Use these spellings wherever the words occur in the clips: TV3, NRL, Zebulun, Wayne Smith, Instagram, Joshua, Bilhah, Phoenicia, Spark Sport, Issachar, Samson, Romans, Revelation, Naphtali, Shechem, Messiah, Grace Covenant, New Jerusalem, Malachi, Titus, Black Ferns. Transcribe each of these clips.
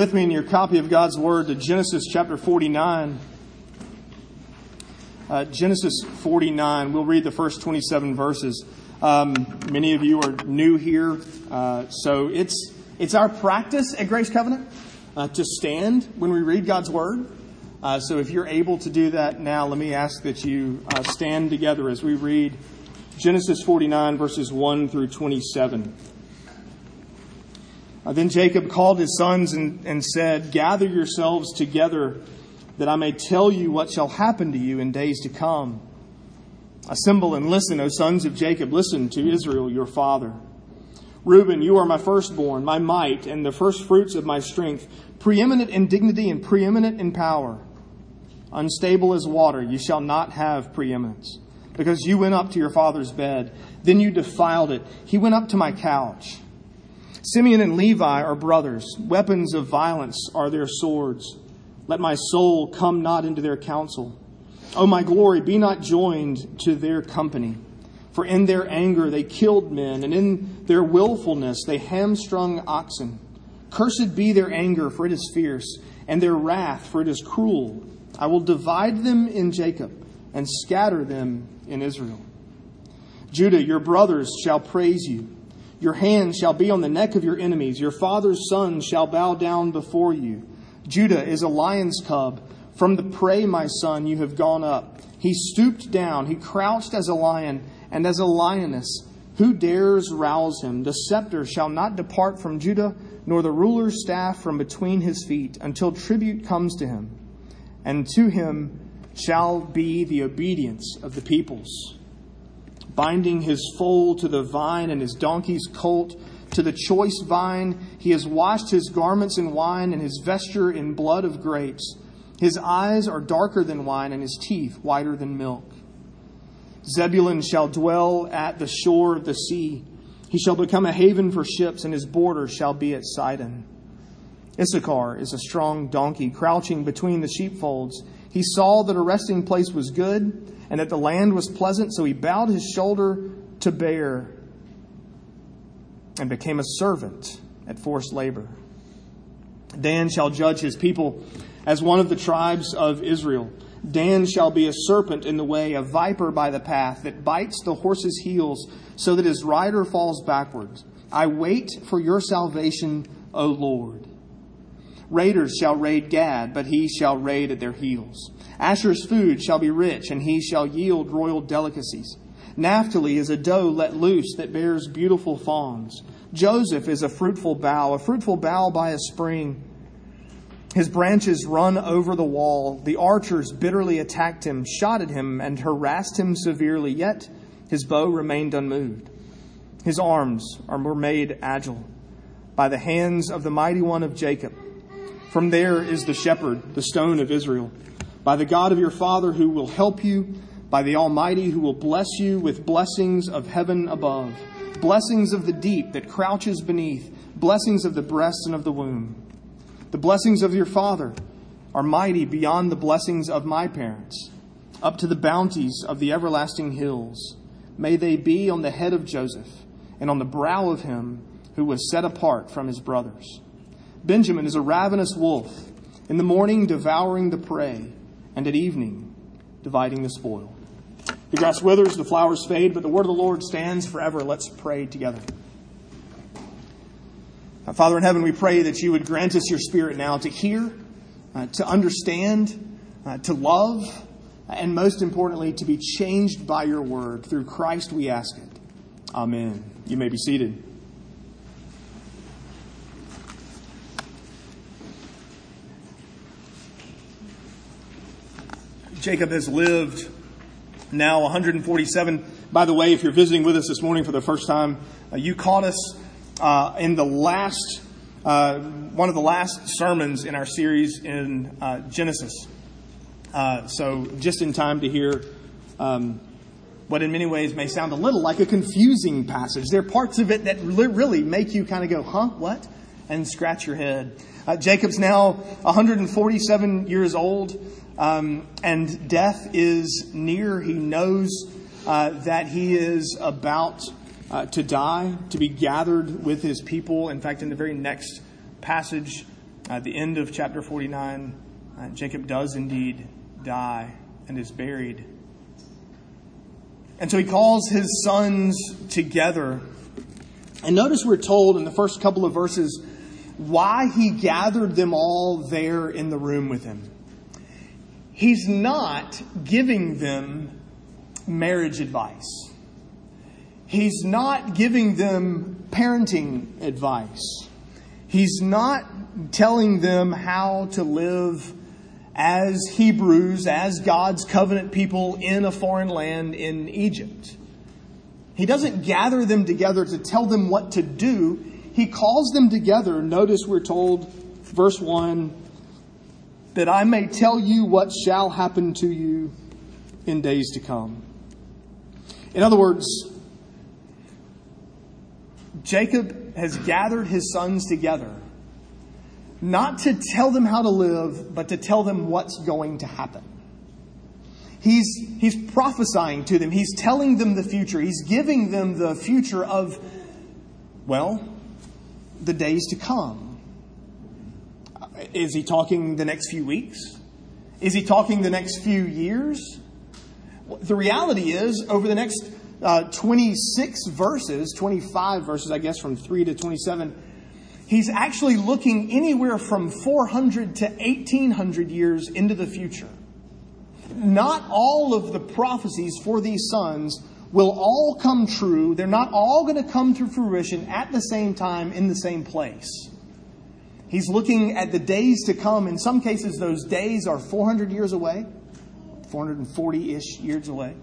With me in your copy of God's Word to Genesis chapter 49. Genesis 49, we'll read the first 27 verses. Many of you are new here, so it's our practice at Grace Covenant to stand when we read God's Word. So if you're able to do that now, let me ask that you stand together as we read Genesis 49, verses 1 through 27. Then Jacob called his sons and said, "Gather yourselves together, that I may tell you what shall happen to you in days to come. Assemble and listen, O sons of Jacob, listen to Israel your father. Reuben, you are my firstborn, my might, and the firstfruits of my strength, preeminent in dignity and preeminent in power. Unstable as water, you shall not have preeminence, because you went up to your father's bed. Then you defiled it. He went up to my couch. Simeon and Levi are brothers. Weapons of violence are their swords. Let my soul come not into their counsel. O my glory, be not joined to their company. For in their anger they killed men, and in their willfulness they hamstrung oxen. Cursed be their anger, for it is fierce, and their wrath, for it is cruel. I will divide them in Jacob, and scatter them in Israel. Judah, your brothers shall praise you. Your hand shall be on the neck of your enemies. Your father's son shall bow down before you. Judah is a lion's cub. From the prey, my son, you have gone up. He stooped down. He crouched as a lion and as a lioness. Who dares rouse him? The scepter shall not depart from Judah, nor the ruler's staff from between his feet, until tribute comes to him. And to him shall be the obedience of the peoples. Binding his foal to the vine and his donkey's colt to the choice vine, he has washed his garments in wine and his vesture in blood of grapes. His eyes are darker than wine and his teeth whiter than milk. Zebulun shall dwell at the shore of the sea. He shall become a haven for ships, and his border shall be at Sidon. Issachar is a strong donkey, crouching between the sheepfolds. He saw that a resting place was good, and that the land was pleasant, so he bowed his shoulder to bear and became a servant at forced labor. Dan shall judge his people as one of the tribes of Israel. Dan shall be a serpent in the way, a viper by the path that bites the horse's heels so that his rider falls backwards. I wait for your salvation, O Lord. Raiders shall raid Gad, but he shall raid at their heels. Asher's food shall be rich, and he shall yield royal delicacies. Naphtali is a doe let loose that bears beautiful fawns. Joseph is a fruitful bough by a spring. His branches run over the wall. The archers bitterly attacked him, shot at him, and harassed him severely, yet his bow remained unmoved. His arms were made agile by the hands of the mighty one of Jacob. From there is the shepherd, the stone of Israel. By the God of your father who will help you, by the Almighty who will bless you with blessings of heaven above, blessings of the deep that crouches beneath, blessings of the breast and of the womb. The blessings of your father are mighty beyond the blessings of my parents, up to the bounties of the everlasting hills. May they be on the head of Joseph and on the brow of him who was set apart from his brothers. Benjamin is a ravenous wolf, in the morning devouring the prey, and at evening dividing the spoil." The grass withers, the flowers fade, but the word of the Lord stands forever. Let's pray together. Father in heaven, we pray that you would grant us your Spirit now to hear, to understand, to love, and most importantly, to be changed by your word. Through Christ we ask it. Amen. You may be seated. Jacob has lived now 147. By the way, if you're visiting with us this morning for the first time, you caught us in the last, one of the last sermons in our series in Genesis. So just in time to hear what in many ways may sound a little like a confusing passage. There are parts of it that really make you kind of go, huh, what? And scratch your head. Jacob's now 147 years old. And death is near. He knows that he is about to die, to be gathered with his people. In fact, in the very next passage, At the end of chapter 49, Jacob does indeed die and is buried. And so he calls his sons together. And notice we're told in the first couple of verses why he gathered them all there in the room with him. He's not giving them marriage advice. He's not giving them parenting advice. He's not telling them how to live as Hebrews, as God's covenant people in a foreign land in Egypt. He doesn't gather them together to tell them what to do. He calls them together. Notice we're told, verse 1, that I may tell you what shall happen to you in days to come. In other words, Jacob has gathered his sons together, not to tell them how to live, but to tell them what's going to happen. He's prophesying to them. He's telling them the future. He's giving them the future of, well, the days to come. Is he talking the next few weeks? Is he talking the next few years? The reality is, over the next 25 verses, I guess, from 3 to 27, he's actually looking anywhere from 400 to 1,800 years into the future. Not all of the prophecies for these sons will all come true. They're not all going to come to fruition at the same time in the same place. He's looking at the days to come. In some cases, those days are 400 years away, 440-ish years away,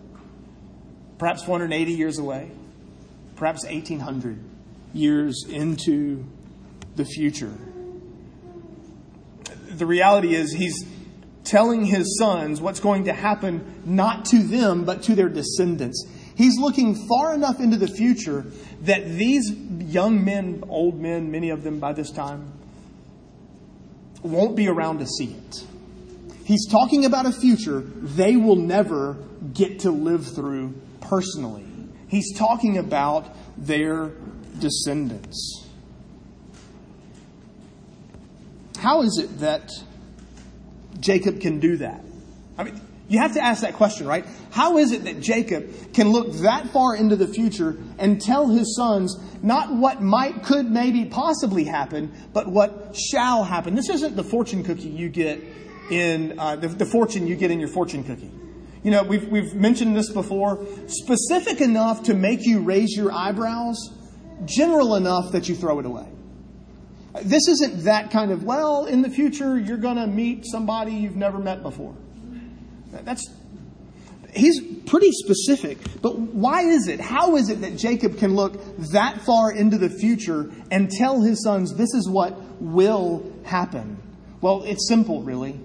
perhaps 480 years away, perhaps 1,800 years into the future. The reality is he's telling his sons what's going to happen, not to them, but to their descendants. He's looking far enough into the future that these young men, old men, many of them by this time, won't be around to see it. He's talking about a future they will never get to live through personally. He's talking about their descendants. How is it that Jacob can do that? I mean, you have to ask that question, right? How is it that Jacob can look that far into the future and tell his sons not what might, could, maybe, possibly happen, but what shall happen? This isn't the fortune cookie you get in the fortune you get in your fortune cookie. You know, we've mentioned this before. Specific enough to make you raise your eyebrows, general enough that you throw it away. This isn't that kind of, well, in the future, you're going to meet somebody you've never met before. He's pretty specific. But why is it? How is it that Jacob can look that far into the future and tell his sons this is what will happen? Well, it's simple, really.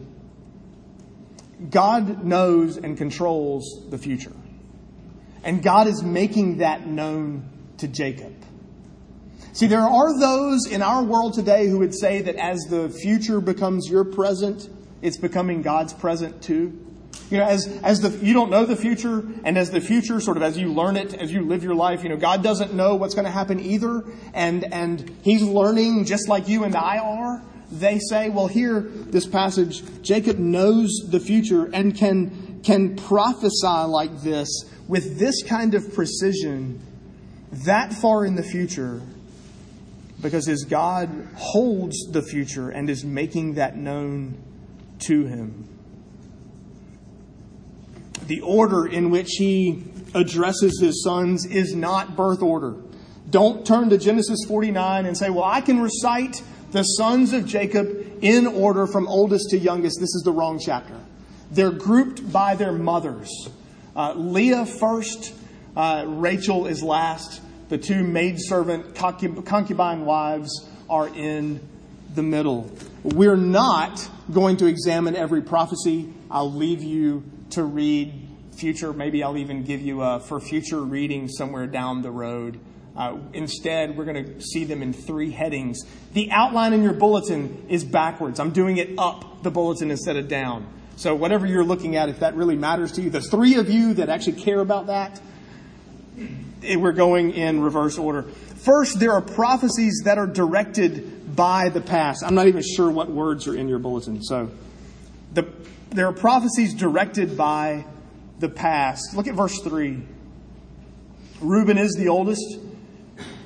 God knows and controls the future. And God is making that known to Jacob. See, there are those in our world today who would say that as the future becomes your present, it's becoming God's present too. You know, you don't know the future, and as the future, sort of as you learn it, as you live your life, you know, God doesn't know what's going to happen either, and He's learning just like you and I are. They say, well, here, this passage, Jacob knows the future and can prophesy like this, with this kind of precision, that far in the future, because his God holds the future and is making that known to him. The order in which he addresses his sons is not birth order. Don't turn to Genesis 49 and say, well, I can recite the sons of Jacob in order from oldest to youngest. This is the wrong chapter. They're grouped by their mothers. Leah first, Rachel is last. The two maidservant concubine wives are in the middle. We're not going to examine every prophecy. I'll leave you to read future. Maybe I'll even give you for future reading somewhere down the road. Instead, we're going to see them in three headings. The outline in your bulletin is backwards. I'm doing it up the bulletin instead of down. So whatever you're looking at, if that really matters to you, the three of you that actually care about that, we're going in reverse order. First, there are prophecies that are directed by the past. I'm not even sure what words are in your bulletin. So there are prophecies directed by the past. Look at verse 3. Reuben is the oldest.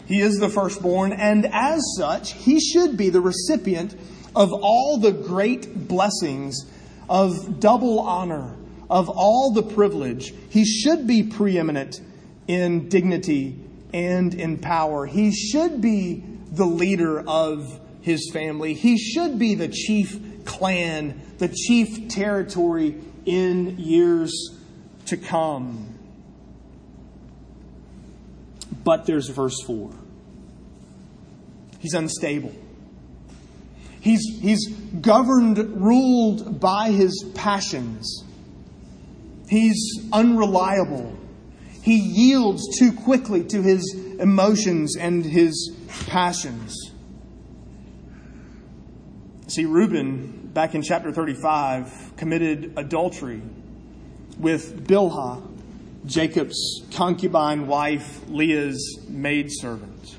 He is the firstborn, and as such, he should be the recipient of all the great blessings, of double honor, of all the privilege. He should be preeminent in dignity and in power. He should be the leader of his family. He should be the chief clan, the chief territory in years to come. But there's verse 4. He's unstable. He's governed, ruled by his passions. He's unreliable. He yields too quickly to his emotions and his passions. See, Reuben, back in chapter 35, committed adultery with Bilhah, Jacob's concubine wife, Leah's maidservant.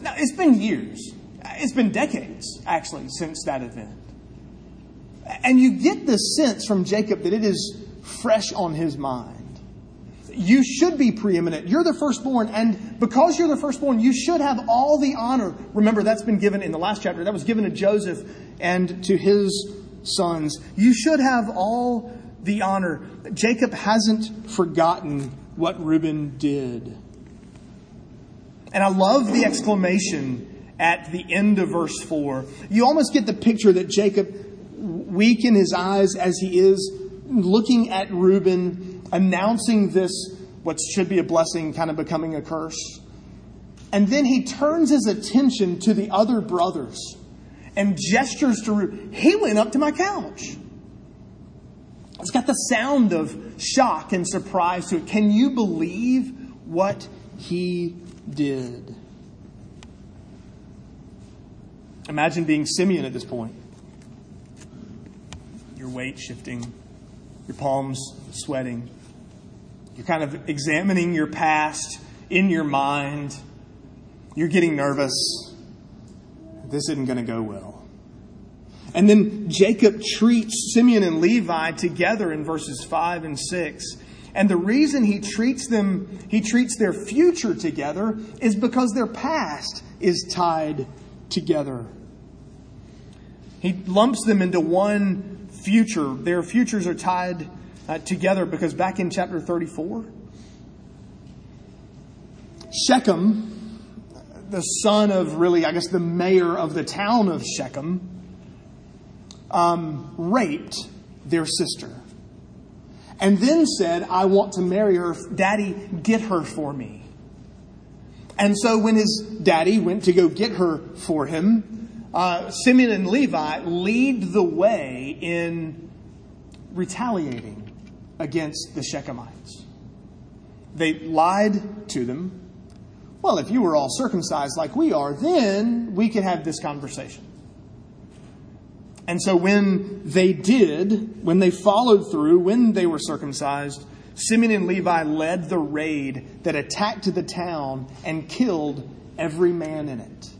Now, it's been years. It's been decades, actually, since that event. And you get this sense from Jacob that it is fresh on his mind. You should be preeminent. You're the firstborn. And because you're the firstborn, you should have all the honor. Remember, that's been given in the last chapter. That was given to Joseph and to his sons. You should have all the honor. Jacob hasn't forgotten what Reuben did. And I love the exclamation at the end of verse 4. You almost get the picture that Jacob, weak in his eyes as he is, looking at Reuben, announcing this, what should be a blessing, kind of becoming a curse. And then he turns his attention to the other brothers and gestures to Reuben. He went up to my couch. It's got the sound of shock and surprise to it. Can you believe what he did? Imagine being Simeon at this point. Your weight shifting, your palms sweating. You're kind of examining your past in your mind. You're getting nervous. This isn't going to go well. And then Jacob treats Simeon and Levi together in verses 5 and 6. And the reason he treats their future together is because their past is tied together. He lumps them into one future. Their futures are tied together because back in chapter 34, Shechem, the son of the mayor of the town of Shechem, raped their sister and then said, I want to marry her. Daddy, get her for me. And so when his daddy went to go get her for him, Simeon and Levi lead the way in retaliating against the Shechemites. They lied to them. Well, if you were all circumcised like we are, then we could have this conversation. And so when they followed through, when they were circumcised, Simeon and Levi led the raid that attacked the town and killed every man in it.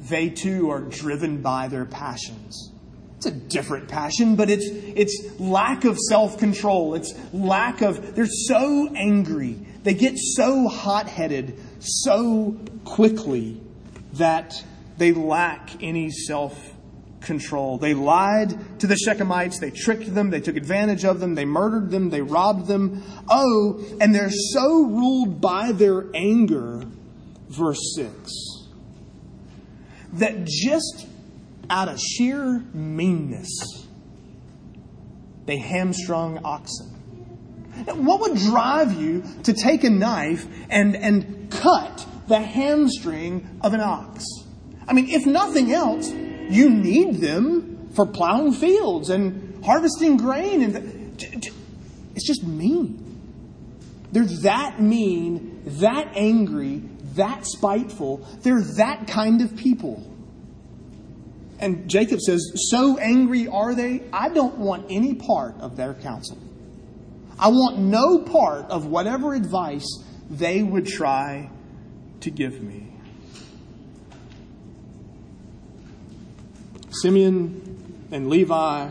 They too are driven by their passions. It's a different passion, but it's lack of self-control. It's lack of, they're so angry. They get so hot-headed so quickly that they lack any self-control. They lied to the Shechemites. They tricked them. They took advantage of them. They murdered them. They robbed them. Oh, and they're so ruled by their anger, verse 6, that just out of sheer meanness, they hamstrung oxen. Now, what would drive you to take a knife and cut the hamstring of an ox? I mean, if nothing else, you need them for plowing fields and harvesting grain. And it's just mean. They're that mean, that angry, that spiteful. They're that kind of people. And Jacob says, so angry are they, I don't want any part of their counsel. I want no part of whatever advice they would try to give me. Simeon and Levi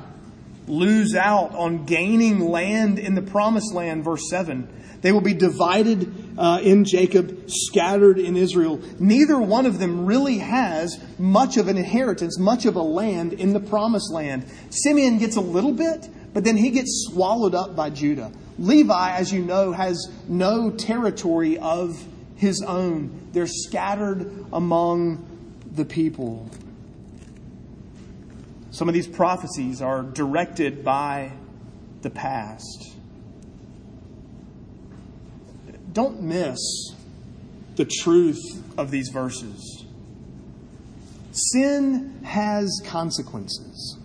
lose out on gaining land in the promised land, verse 7. They will be divided in Jacob, scattered in Israel. Neither one of them really has much of an inheritance, much of a land in the promised land. Simeon gets a little bit, but then he gets swallowed up by Judah. Levi, as you know, has no territory of his own. They're scattered among the people. Some of these prophecies are directed by the past. Don't miss the truth of these verses. Sin has consequences.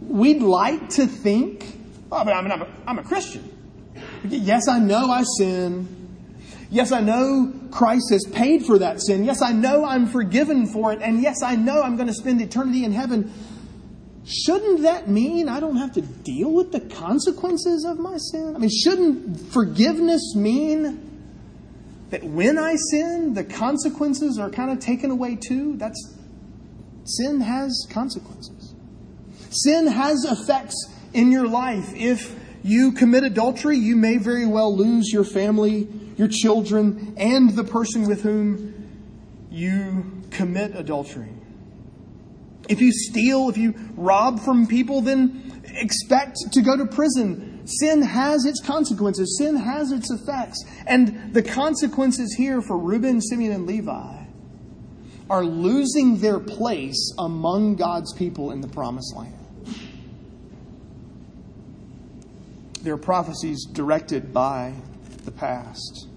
We'd like to think, oh, but I'm a Christian. Yes, I know I sin. Yes, I know Christ has paid for that sin. Yes, I know I'm forgiven for it. And yes, I know I'm going to spend eternity in heaven. Shouldn't that mean I don't have to deal with the consequences of my sin? I mean, shouldn't forgiveness mean that when I sin, the consequences are kind of taken away too? Sin has consequences. Sin has effects in your life. If you commit adultery, you may very well lose your family, your children, and the person with whom you commit adultery. If you steal, if you rob from people, then expect to go to prison. Sin has its consequences. Sin has its effects. And the consequences here for Reuben, Simeon, and Levi are losing their place among God's people in the promised land. There are prophecies directed by the past.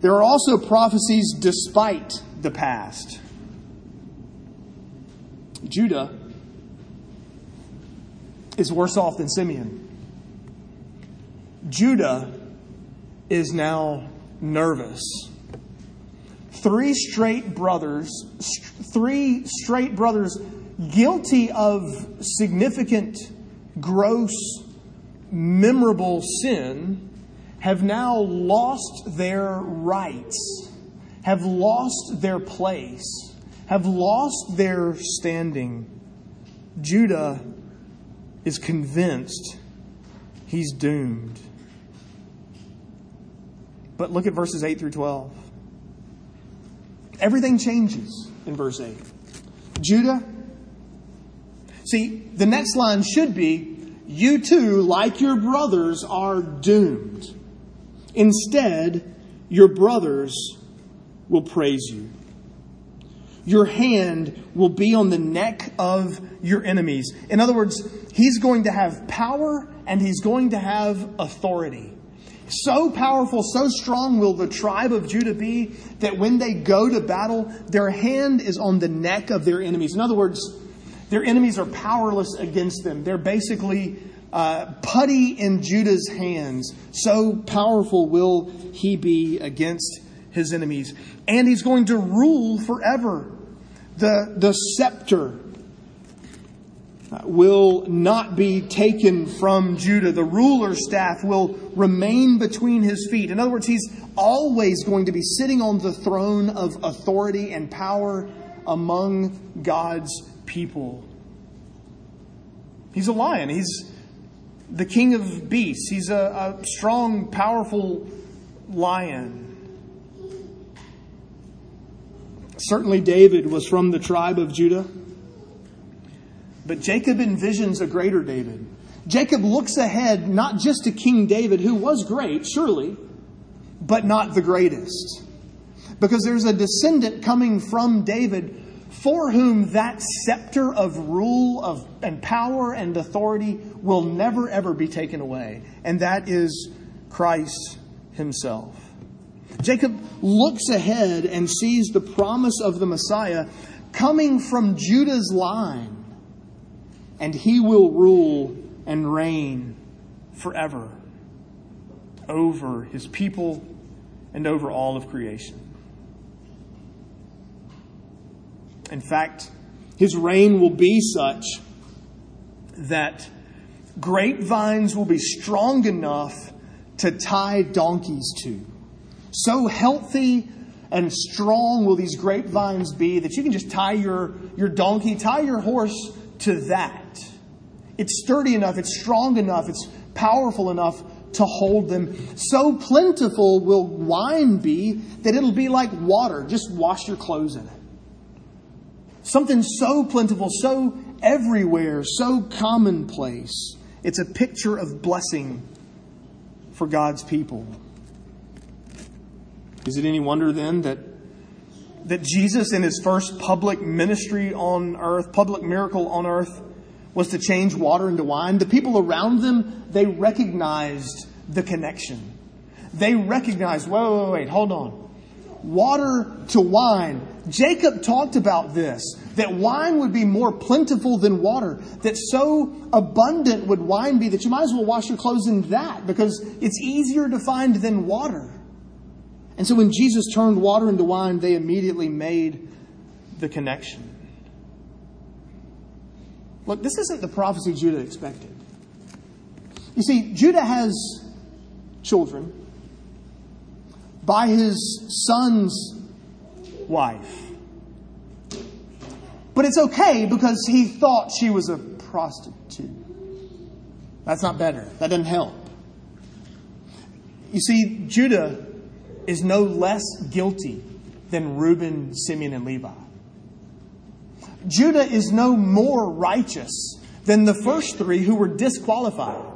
There are also prophecies despite the past. Judah is worse off than Simeon. Judah is now nervous. Three straight brothers guilty of significant, gross, memorable sin have now lost their rights, have lost their place, have lost their standing. Judah is convinced he's doomed. But look at verses 8 through 12. Everything changes in verse 8. Judah, see, the next line should be, you too, like your brothers, are doomed. Instead, your brothers will praise you. Your hand will be on the neck of your enemies. In other words, he's going to have power and he's going to have authority. So powerful, so strong will the tribe of Judah be that when they go to battle, their hand is on the neck of their enemies. In other words, their enemies are powerless against them. They're basically putty in Judah's hands. So powerful will he be against his enemies. And he's going to rule forever. The scepter will not be taken from Judah. The ruler's staff will remain between his feet. In other words, he's always going to be sitting on the throne of authority and power among God's people. He's a lion. He's the king of beasts. He's a strong, powerful lion. Certainly David was from the tribe of Judah. But Jacob envisions a greater David. Jacob looks ahead not just to King David, who was great, surely, but not the greatest. Because there's a descendant coming from David for whom that scepter of rule and power and authority will never, ever be taken away. And that is Christ himself. Jacob looks ahead and sees the promise of the Messiah coming from Judah's line. And he will rule and reign forever over his people and over all of creation. In fact, his reign will be such that grapevines will be strong enough to tie donkeys to. So healthy and strong will these grapevines be that you can just tie your donkey, tie your horse to that. It's sturdy enough, it's strong enough, it's powerful enough to hold them. So plentiful will wine be that it'll be like water. Just wash your clothes in it. Something so plentiful, so everywhere, so commonplace. It's a picture of blessing for God's people. Is it any wonder then that Jesus in his first public ministry on earth, public miracle on earth, was to change water into wine? The people around them, they recognized the connection. They recognized, wait, hold on. Water to wine. Jacob talked about this, that wine would be more plentiful than water, that so abundant would wine be that you might as well wash your clothes in that because it's easier to find than water. And so when Jesus turned water into wine, they immediately made the connection. Look, this isn't the prophecy Judah expected. You see, Judah has children by his son's wife. But it's okay because he thought she was a prostitute. That's not better. That doesn't help. You see, Judah is no less guilty than Reuben, Simeon, and Levi. Judah is no more righteous than the first three who were disqualified.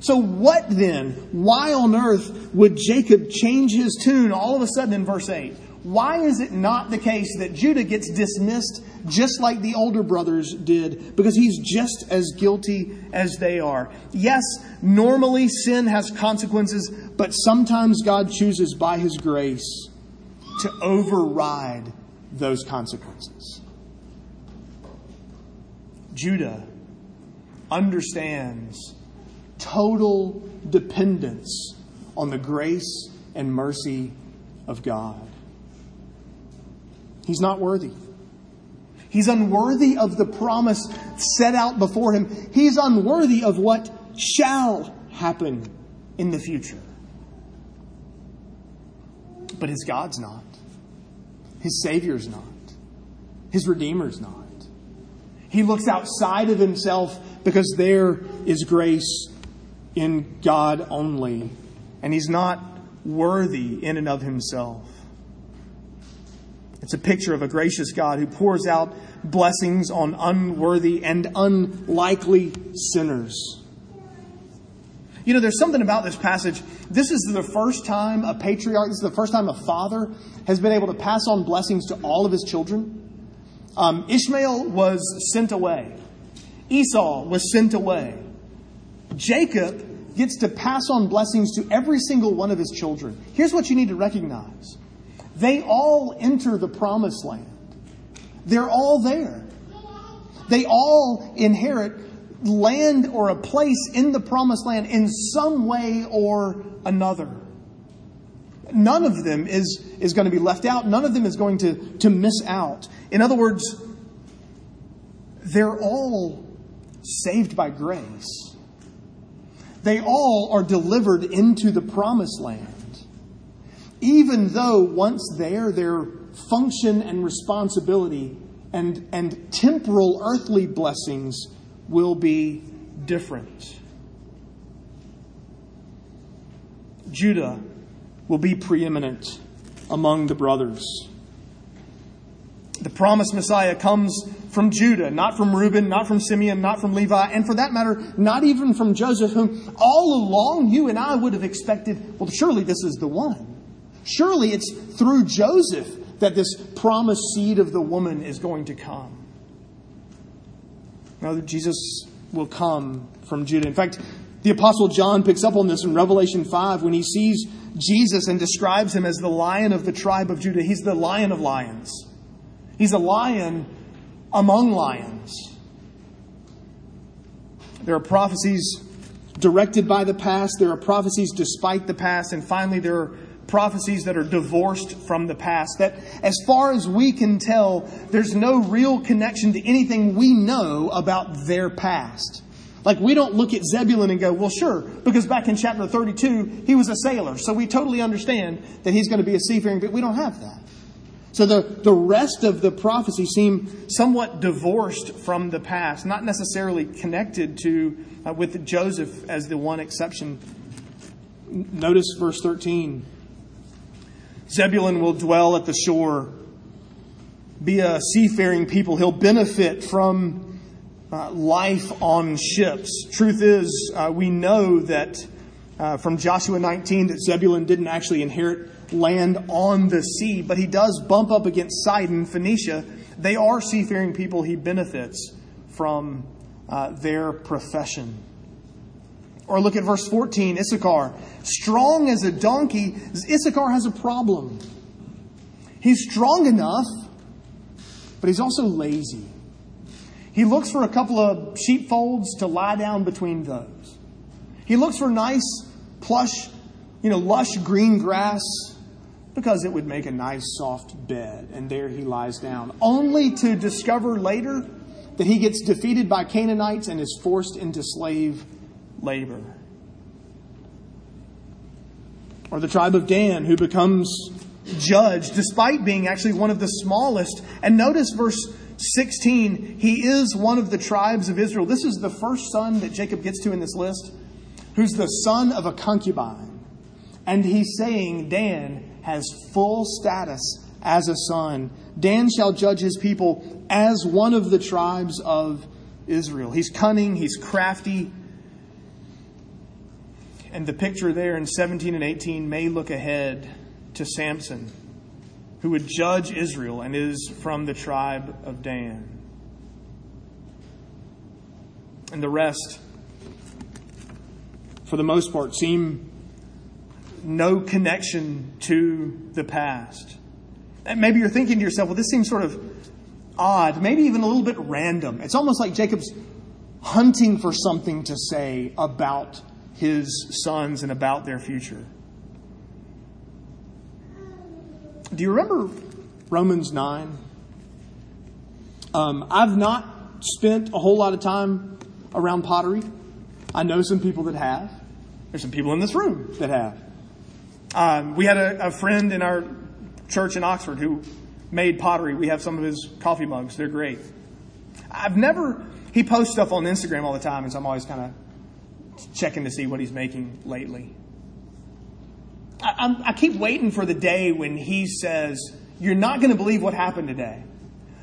So what then? Why on earth would Jacob change his tune all of a sudden in verse 8? Why is it not the case that Judah gets dismissed just like the older brothers did? Because he's just as guilty as they are. Yes, normally sin has consequences, but sometimes God chooses by his grace to override those consequences. Judah understands total dependence on the grace and mercy of God. He's not worthy. He's unworthy of the promise set out before him. He's unworthy of what shall happen in the future. But his God's not. His Savior's not. His Redeemer's not. He looks outside of himself because there is grace in God only. And he's not worthy in and of himself. It's a picture of a gracious God who pours out blessings on unworthy and unlikely sinners. You know, there's something about this passage. This is the first time a patriarch, this is the first time a father has been able to pass on blessings to all of his children. Ishmael was sent away. Esau was sent away. Jacob gets to pass on blessings to every single one of his children. Here's what you need to recognize. They all enter the promised land. They're all there. They all inherit land or a place in the promised land in some way or another. None of them is going to be left out. None of them is going to miss out. In other words, they're all saved by grace. They all are delivered into the promised land. Even though once there, their function and responsibility and temporal earthly blessings will be different. Judah will be preeminent among the brothers. The promised Messiah comes from Judah, not from Reuben, not from Simeon, not from Levi, and for that matter, not even from Joseph, whom all along you and I would have expected, well, surely this is the one. Surely it's through Joseph that this promised seed of the woman is going to come. Now, Jesus will come from Judah. In fact, the Apostle John picks up on this in Revelation 5 when he sees Jesus and describes him as the Lion of the tribe of Judah. He's the Lion of lions. He's a lion among lions. There are prophecies directed by the past. There are prophecies despite the past. And finally, there are prophecies that are divorced from the past. That as far as we can tell, there's no real connection to anything we know about their past. Like, we don't look at Zebulun and go, well, sure, because back in chapter 32, he was a sailor. So we totally understand that he's going to be a seafaring, but we don't have that. So the rest of the prophecy seem somewhat divorced from the past, not necessarily connected to, with Joseph as the one exception. Notice verse 13. Zebulun will dwell at the shore, be a seafaring people. He'll benefit from life on ships. Truth is, we know that from Joshua 19 that Zebulun didn't actually inherit land on the sea, but he does bump up against Sidon, Phoenicia. They are seafaring people. He benefits from their profession. Or look at verse 14, Issachar. Strong as a donkey, Issachar has a problem. He's strong enough, but he's also lazy. He looks for a couple of sheepfolds to lie down between those. He looks for nice, plush, lush green grass because it would make a nice soft bed. And there he lies down, only to discover later that he gets defeated by Canaanites and is forced into slave labor. Or the tribe of Dan, who becomes judge despite being actually one of the smallest. And notice verse 16, he is one of the tribes of Israel. This is the first son that Jacob gets to in this list, who's the son of a concubine. And he's saying Dan has full status as a son. Dan shall judge his people as one of the tribes of Israel. He's cunning, he's crafty. And the picture there in 17 and 18 may look ahead to Samson, who would judge Israel and is from the tribe of Dan. And the rest, for the most part, seem no connection to the past. And maybe you're thinking to yourself, well, this seems sort of odd, maybe even a little bit random. It's almost like Jacob's hunting for something to say about his sons and about their future. Do you remember Romans 9? I've not spent a whole lot of time around pottery. I know some people that have. There's some people in this room that have. We had a friend in our church in Oxford who made pottery. We have some of his coffee mugs. They're great. He posts stuff on Instagram all the time, and so I'm always kind of checking to see what he's making lately. I keep waiting for the day when he says, you're not going to believe what happened today.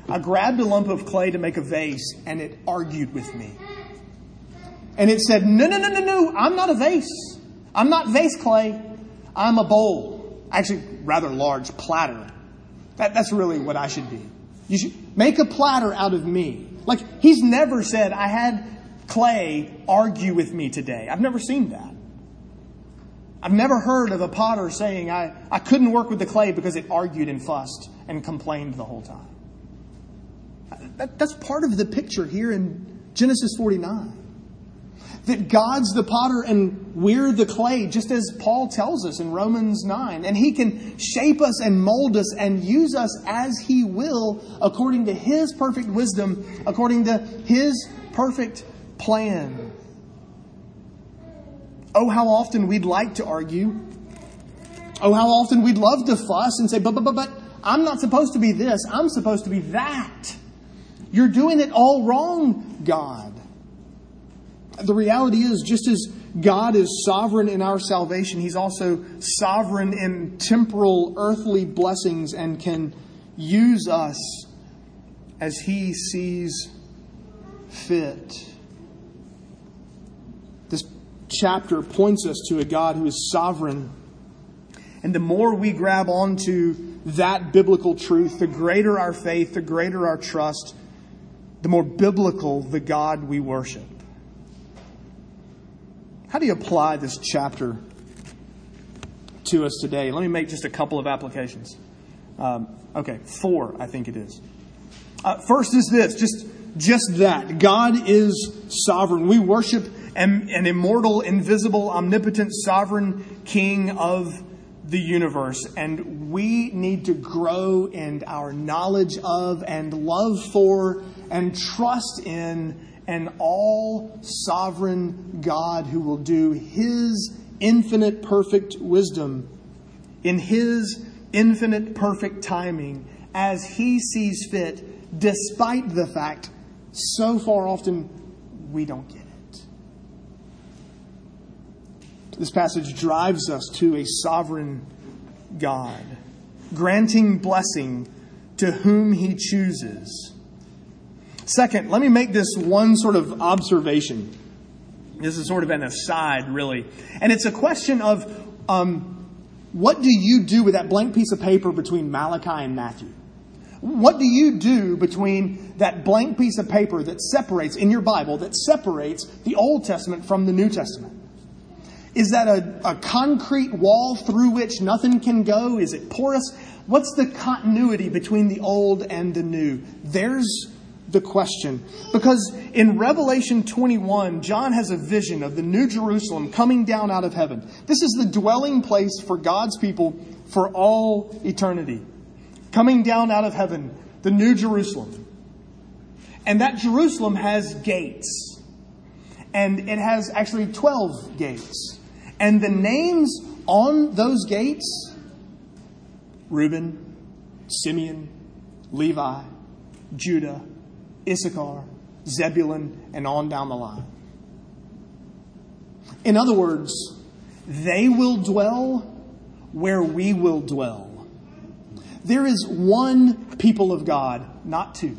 I grabbed a lump of clay to make a vase and it argued with me. And it said, no, I'm not a vase. I'm not vase clay. I'm a bowl. Actually, rather large platter. That's really what I should be. You should make a platter out of me. Like, he's never said, I had clay argue with me today. I've never seen that. I've never heard of a potter saying, I couldn't work with the clay because it argued and fussed and complained the whole time. That's part of the picture here in Genesis 49. That God's the potter and we're the clay, just as Paul tells us in Romans 9. And He can shape us and mold us and use us as He will, according to His perfect wisdom, according to His perfect plan. Oh, how often we'd like to argue. Oh, how often we'd love to fuss and say, but, I'm not supposed to be this. I'm supposed to be that. You're doing it all wrong, God. The reality is, just as God is sovereign in our salvation, He's also sovereign in temporal, earthly blessings and can use us as He sees fit. This chapter points us to a God who is sovereign. And the more we grab onto that biblical truth, the greater our faith, the greater our trust, the more biblical the God we worship. How do you apply this chapter to us today? Let me make just a couple of applications. Four, I think it is. First is this, just that. God is sovereign. We worship an immortal, invisible, omnipotent, sovereign King of the universe, and we need to grow in our knowledge of and love for and trust in an all-sovereign God who will do His infinite perfect wisdom in His infinite perfect timing as He sees fit, despite the fact so far often we don't get it. This passage drives us to a sovereign God, granting blessing to whom He chooses. Second, let me make this one sort of observation. This is sort of an aside, really. And it's a question of what do you do with that blank piece of paper between Malachi and Matthew? What do you do between that blank piece of paper that separates in your Bible, that separates the Old Testament from the New Testament? Is that a concrete wall through which nothing can go? Is it porous? What's the continuity between the Old and the New? There's the question. Because in Revelation 21, John has a vision of the New Jerusalem coming down out of heaven. This is the dwelling place for God's people for all eternity. Coming down out of heaven, the New Jerusalem. And that Jerusalem has gates. And it has actually 12 gates. And the names on those gates, Reuben, Simeon, Levi, Judah, Issachar, Zebulun, and on down the line. In other words, they will dwell where we will dwell. There is one people of God, not two.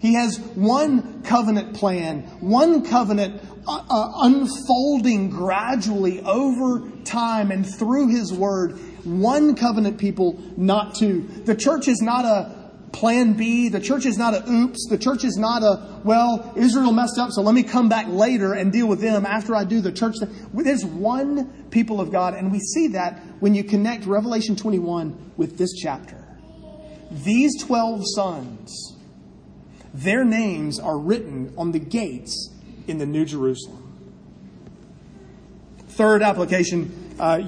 He has one covenant plan, one covenant unfolding gradually over time and through His Word. One covenant people, not two. The church is not a plan B. The church is not a oops. The church is not a, well, Israel messed up, so let me come back later and deal with them after I do the church thing. There's one people of God, and we see that when you connect Revelation 21 with this chapter. These 12 sons, their names are written on the gates in the New Jerusalem. Third application,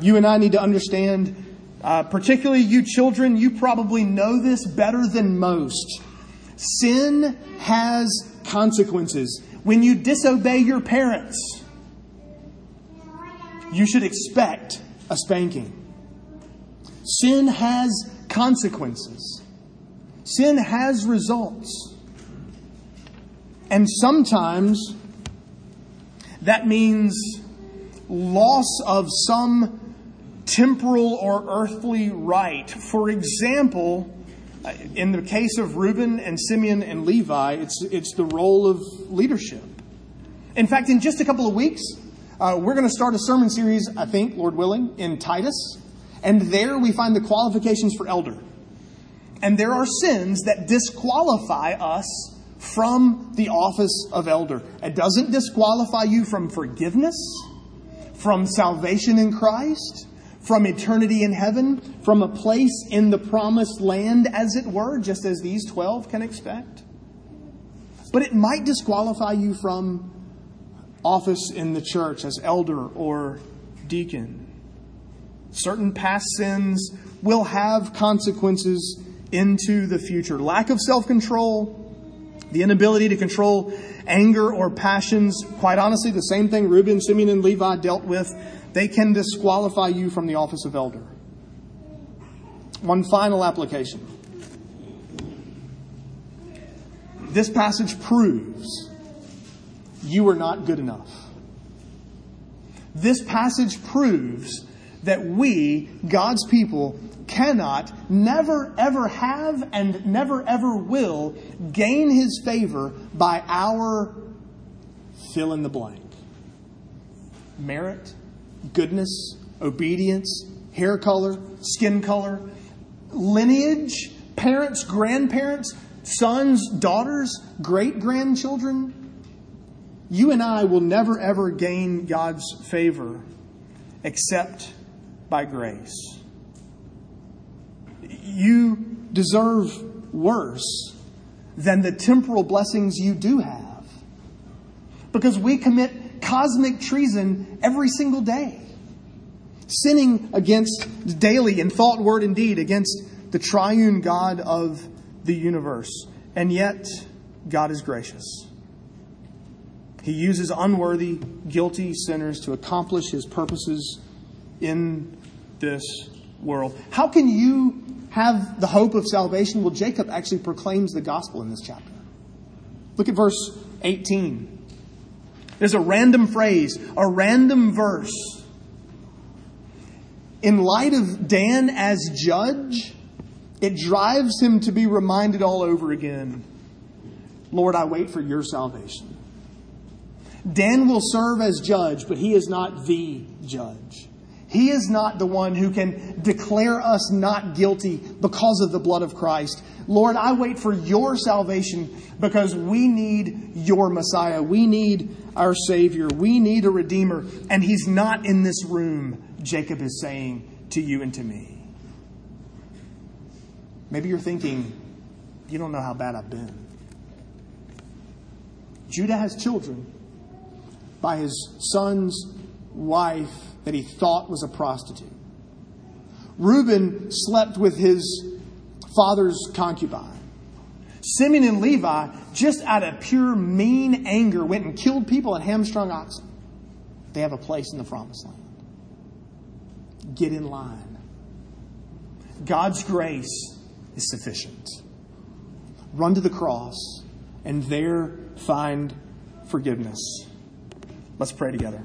you and I need to understand, particularly you children, you probably know this better than most. Sin has consequences. When you disobey your parents, you should expect a spanking. Sin has consequences. Sin has results. And sometimes that means loss of some temporal or earthly right. For example, in the case of Reuben and Simeon and Levi, it's the role of leadership. In fact, in just a couple of weeks, we're going to start a sermon series, I think, Lord willing, in Titus. And there we find the qualifications for elder. And there are sins that disqualify us from the office of elder. It doesn't disqualify you from forgiveness, from salvation in Christ, from eternity in heaven, from a place in the promised land, as it were, just as these 12 can expect. But it might disqualify you from office in the church as elder or deacon. Certain past sins will have consequences into the future. Lack of self-control, the inability to control anger or passions, quite honestly, the same thing Reuben, Simeon, and Levi dealt with. They can disqualify you from the office of elder. One final application. This passage proves you are not good enough. This passage proves that we, God's people, cannot, never, ever have, and never, ever will gain His favor by our fill in the blank. Merit, goodness, obedience, hair color, skin color, lineage, parents, grandparents, sons, daughters, great-grandchildren. You and I will never, ever gain God's favor except by grace. You deserve worse than the temporal blessings you do have, because we commit cosmic treason every single day. sinning against daily in thought, word, and deed against the triune God of the universe. And yet, God is gracious. He uses unworthy, guilty sinners to accomplish His purposes in this world. How can you have the hope of salvation? Well, Jacob actually proclaims the gospel in this chapter. Look at verse 18. There's a random phrase, a random verse. In light of Dan as judge, it drives him to be reminded all over again, Lord, I wait for your salvation. Dan will serve as judge, but he is not the judge. He is not the one who can declare us not guilty because of the blood of Christ. Lord, I wait for your salvation because we need your Messiah. We need our Savior. We need a Redeemer. And He's not in this room, Jacob is saying to you and to me. Maybe you're thinking, you don't know how bad I've been. Judah has children by his son's wife that he thought was a prostitute. Reuben slept with his father's concubine. Simeon and Levi, just out of pure mean anger, went and killed people and hamstrung oxen. They have a place in the promised land. Get in line. God's grace is sufficient. Run to the cross and there find forgiveness. Let's pray together.